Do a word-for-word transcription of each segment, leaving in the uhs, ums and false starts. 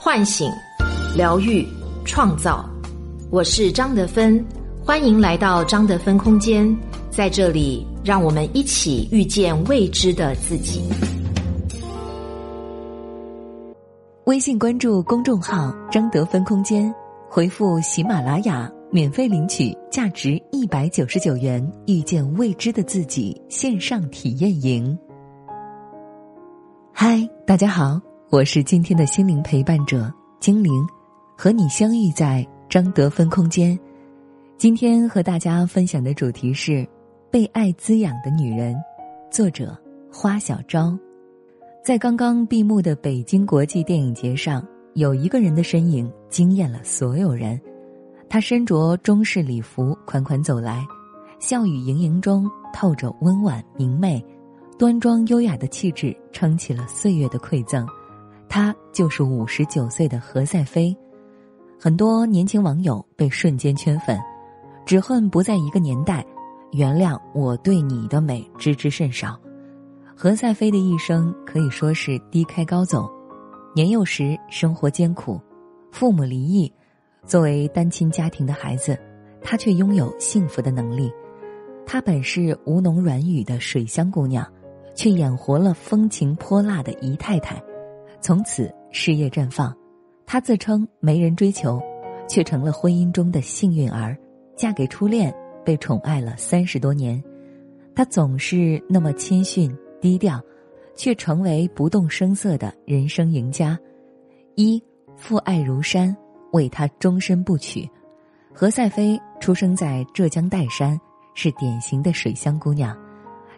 唤醒、疗愈、创造。我是张德芬，欢迎来到张德芬空间，在这里让我们一起遇见未知的自己。微信关注公众号张德芬空间，回复喜马拉雅免费领取价值一百九十九元遇见未知的自己线上体验营。嗨，大家好，我是今天的心灵陪伴者精灵，和你相遇在张德芬空间。今天和大家分享的主题是被爱滋养的女人，作者花小昭。在刚刚闭幕的北京国际电影节上，有一个人的身影惊艳了所有人。他身着中式礼服款款走来，笑语盈盈中透着温婉明媚，端庄优雅的气质撑起了岁月的馈赠。他就是五十九岁的何赛飞。很多年轻网友被瞬间圈粉，只恨不在一个年代，原谅我对你的美知之甚少。何赛飞的一生可以说是低开高走，年幼时生活艰苦，父母离异，作为单亲家庭的孩子，她却拥有幸福的能力。她本是吴侬软语的水乡姑娘，却演活了风情泼辣的姨太太，从此事业绽放。她自称没人追求，却成了婚姻中的幸运儿，嫁给初恋，被宠爱了三十多年。她总是那么谦逊低调，却成为不动声色的人生赢家。一父爱如山，为他终身不娶。何赛飞出生在浙江岱山，是典型的水乡姑娘，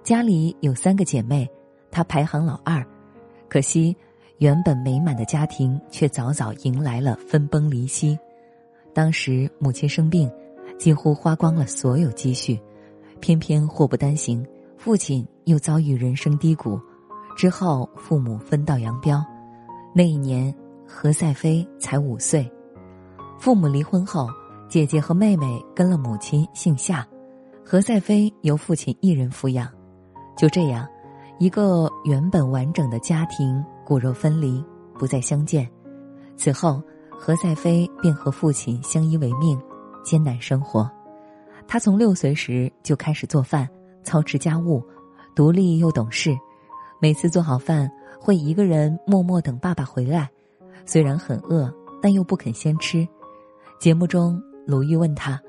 家里有三个姐妹，她排行老二。可惜原本美满的家庭却早早迎来了分崩离析。当时母亲生病，几乎花光了所有积蓄，偏偏祸不单行，父亲又遭遇人生低谷，之后父母分道扬镳。那一年何赛飞才五岁。父母离婚后，姐姐和妹妹跟了母亲姓夏，何赛飞由父亲一人抚养。就这样，一个原本完整的家庭骨肉分离，不再相见。此后，何赛飞便和父亲相依为命，艰难生活。她从六岁时就开始做饭，操持家务，独立又懂事。每次做好饭，会一个人默默等爸爸回来，虽然很饿，但又不肯先吃。节目中鲁豫问他，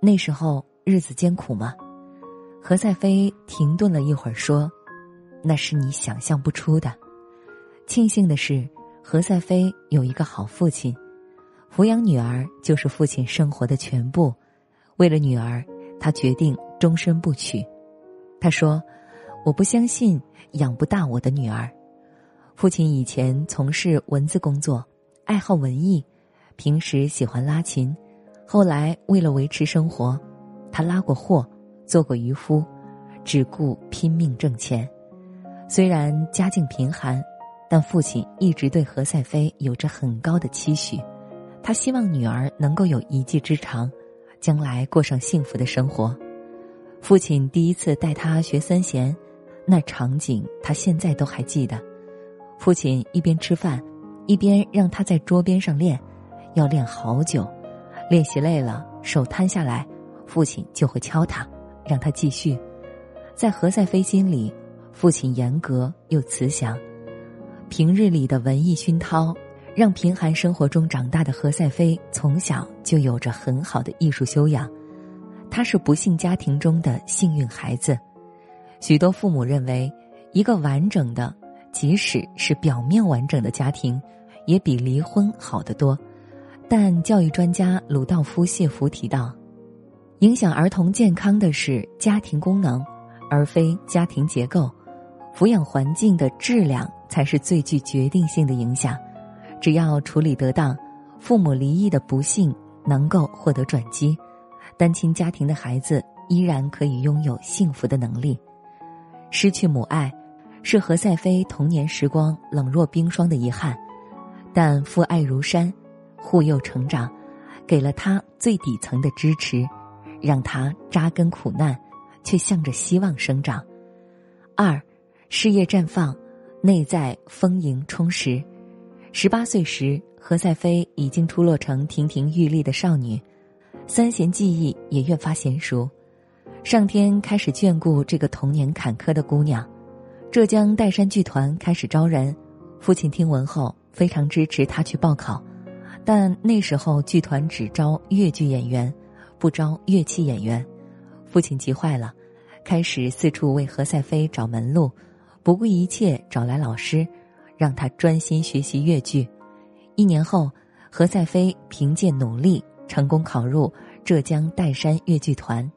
那时候日子艰苦吗？何赛飞停顿了一会儿说，那是你想象不出的。庆幸的是，何赛飞有一个好父亲，抚养女儿就是父亲生活的全部。为了女儿，他决定终身不娶。他说，我不相信养不大我的女儿。父亲以前从事文字工作，爱好文艺，平时喜欢拉琴，后来为了维持生活，他拉过货，做过渔夫，只顾拼命挣钱。虽然家境贫寒，但父亲一直对何赛飞有着很高的期许，他希望女儿能够有一技之长，将来过上幸福的生活。父亲第一次带他学三弦，那场景他现在都还记得。父亲一边吃饭，一边让他在桌边上练，要练好久，练习累了，手摊下来，父亲就会敲他，让他继续。在何赛飞心里，父亲严格又慈祥。平日里的文艺熏陶，让贫寒生活中长大的何赛飞从小就有着很好的艺术修养。他是不幸家庭中的幸运孩子。许多父母认为，一个完整的，即使是表面完整的家庭，也比离婚好得多。但教育专家鲁道夫·谢弗提到，影响儿童健康的是家庭功能，而非家庭结构。抚养环境的质量才是最具决定性的影响。只要处理得当，父母离异的不幸能够获得转机，单亲家庭的孩子依然可以拥有幸福的能力。失去母爱是何赛飞童年时光冷若冰霜的遗憾，但父爱如山护佑成长，给了他最底层的支持，让他扎根苦难，却向着希望生长。二，事业绽放，内在丰盈充实。十八岁时，何赛飞已经出落成亭亭玉立的少女，三弦技艺也越发娴熟，上天开始眷顾这个童年坎坷的姑娘。浙江岱山剧团开始招人，父亲听闻后非常支持她去报考，但那时候剧团只招越剧演员，不招乐器演员。父亲急坏了，开始四处为何赛飞找门路，不顾一切找来老师，让她专心学习越剧。一年后，何赛飞凭借努力成功考入浙江岱山越剧团。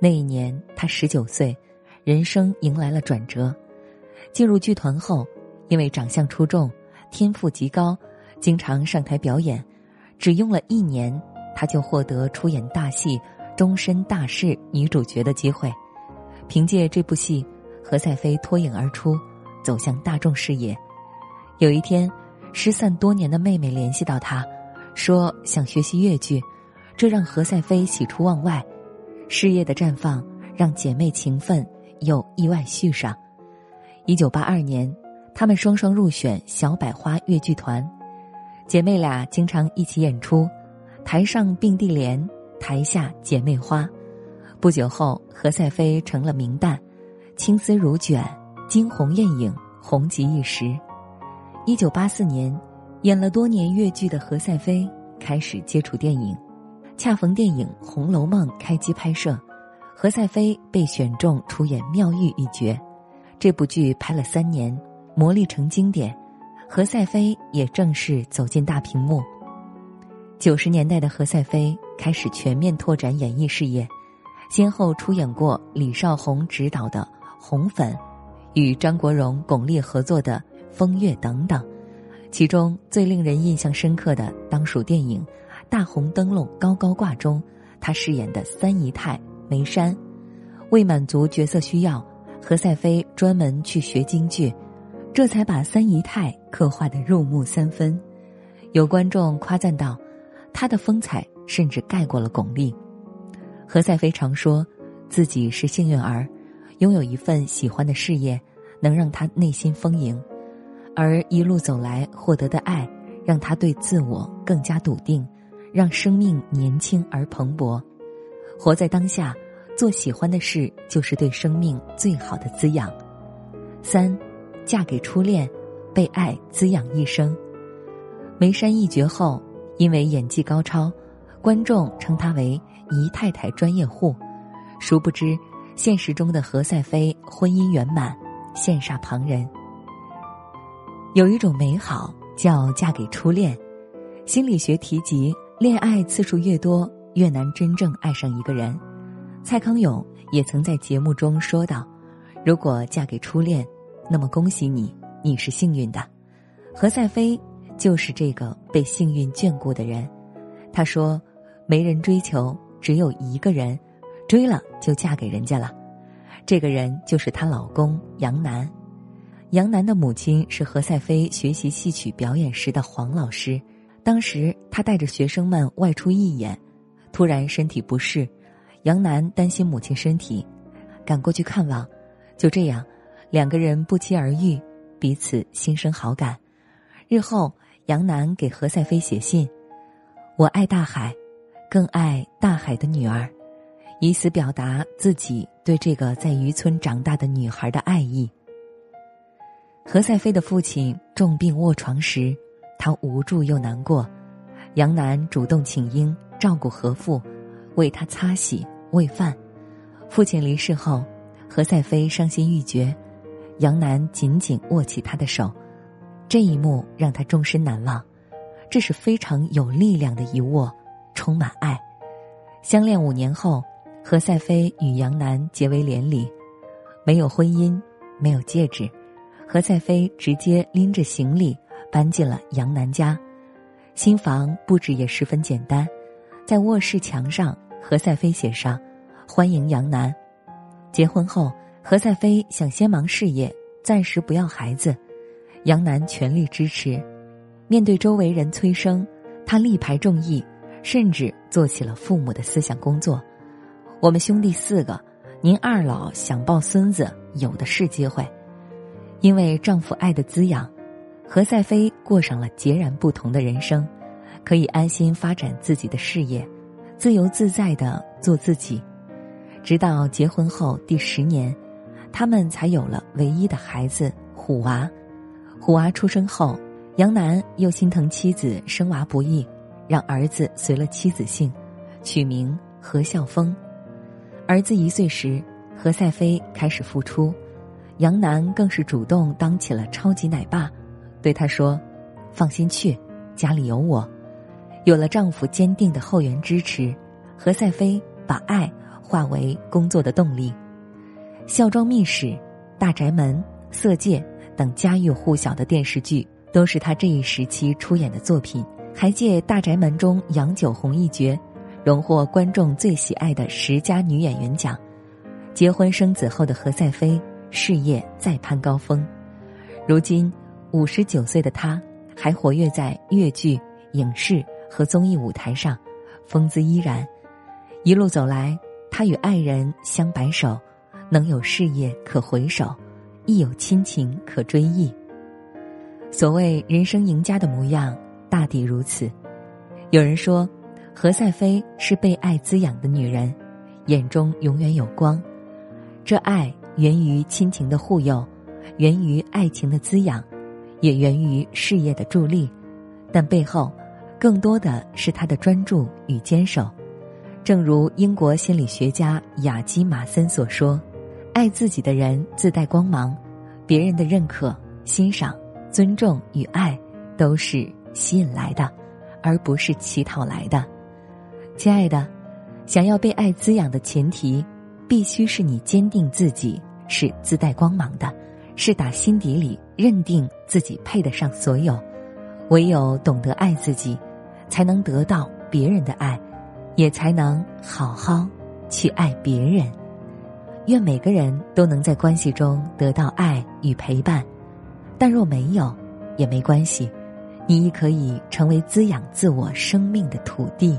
那一年她十九岁，人生迎来了转折。进入剧团后，因为长相出众，天赋极高，经常上台表演，只用了一年她就获得出演大戏《终身大事》女主角的机会。凭借这部戏，何赛飞脱颖而出，走向大众视野。有一天，失散多年的妹妹联系到她，说想学习越剧，这让何赛飞喜出望外。事业的绽放让姐妹情分又意外续上。一九八二年，她们双双入选小百花越剧团，姐妹俩经常一起演出，台上并蒂莲，台下姐妹花。不久后，何赛飞成了名旦，青丝如卷，惊鸿艳影，红极一时。一九八四年，演了多年越剧的何赛飞开始接触电影，恰逢电影《红楼梦》开机拍摄，何赛飞被选中出演妙玉一角。这部剧拍了三年，磨砺成经典，何赛飞也正式走进大屏幕。九十年代的何赛飞开始全面拓展演艺事业，先后出演过李少红执导的《红粉》，与张国荣、巩俐合作的《风月》等等。其中最令人印象深刻的当属电影《大红灯笼高高挂》中她饰演的三姨太梅山。为满足角色需要，何赛飞专门去学京剧，这才把三姨太刻画得入木三分。有观众夸赞道，她的风采甚至盖过了巩俐。何赛飞常说自己是幸运儿，拥有一份喜欢的事业能让她内心丰盈，而一路走来获得的爱让她对自我更加笃定，让生命年轻而蓬勃。活在当下，做喜欢的事，就是对生命最好的滋养。三，嫁给初恋，被爱滋养一生。梅山一绝后，因为演技高超，观众称她为姨太太专业户。殊不知，现实中的何赛飞婚姻圆满，羡煞旁人。有一种美好叫嫁给初恋，心理学提及恋爱次数越多，越难真正爱上一个人。蔡康永也曾在节目中说道，如果嫁给初恋，那么恭喜你，你是幸运的。何赛飞就是这个被幸运眷顾的人。他说，没人追求，只有一个人，追了就嫁给人家了。这个人就是她老公杨楠。杨楠的母亲是何赛飞学习戏曲表演时的黄老师，当时她带着学生们外出义演，突然身体不适，杨楠担心母亲身体，赶过去看望。就这样，两个人不期而遇，彼此心生好感。日后，杨楠给何赛飞写信，我爱大海，更爱大海的女儿，以此表达自己对这个在渔村长大的女孩的爱意。何赛飞的父亲重病卧床时，她无助又难过，杨楠主动请缨照顾何父，为他擦洗喂饭。父亲离世后，何赛飞伤心欲绝，杨楠紧紧握起他的手，这一幕让他终身难忘。这是非常有力量的一握，充满爱。相恋五年后，何赛飞与杨楠结为连理，没有婚姻，没有戒指，何赛飞直接拎着行李搬进了杨楠家。新房布置也十分简单，在卧室墙上，何赛飞写上“欢迎杨楠”。结婚后，何赛飞想先忙事业，暂时不要孩子，杨楠全力支持。面对周围人催生，他力排众议，甚至做起了父母的思想工作。我们兄弟四个，您二老想抱孙子，有的是机会。因为丈夫爱的滋养，何赛飞过上了截然不同的人生，可以安心发展自己的事业，自由自在地做自己。直到结婚后第十年，他们才有了唯一的孩子虎娃。虎娃出生后，杨楠又心疼妻子生娃不易，让儿子随了妻子姓，取名何孝峰。儿子一岁时，何赛飞开始付出，杨楠更是主动当起了超级奶爸，对他说：“放心去，家里有我。”有了丈夫坚定的后援支持，何赛飞把爱化为工作的动力。孝庄秘史、大宅门、色戒等家喻户晓的电视剧都是他这一时期出演的作品，还借《大宅门》中杨九红一角，荣获观众最喜爱的十佳女演员奖。结婚生子后的何赛飞事业再攀高峰，如今五十九岁的她还活跃在越剧、影视和综艺舞台上，风姿依然。一路走来，她与爱人相白首，能有事业可回首，亦有亲情可追忆。所谓人生赢家的模样，大抵如此。有人说，何赛飞是被爱滋养的女人，眼中永远有光。这爱源于亲情的护佑，源于爱情的滋养，也源于事业的助力，但背后更多的是她的专注与坚守。正如英国心理学家雅基马森所说，爱自己的人自带光芒，别人的认可、欣赏、尊重与爱都是吸引来的，而不是乞讨来的。亲爱的，想要被爱滋养的前提，必须是你坚定自己是自带光芒的，是打心底里认定自己配得上所有。唯有懂得爱自己，才能得到别人的爱，也才能好好去爱别人。愿每个人都能在关系中得到爱与陪伴，但若没有也没关系，你亦可以成为滋养自我生命的土地。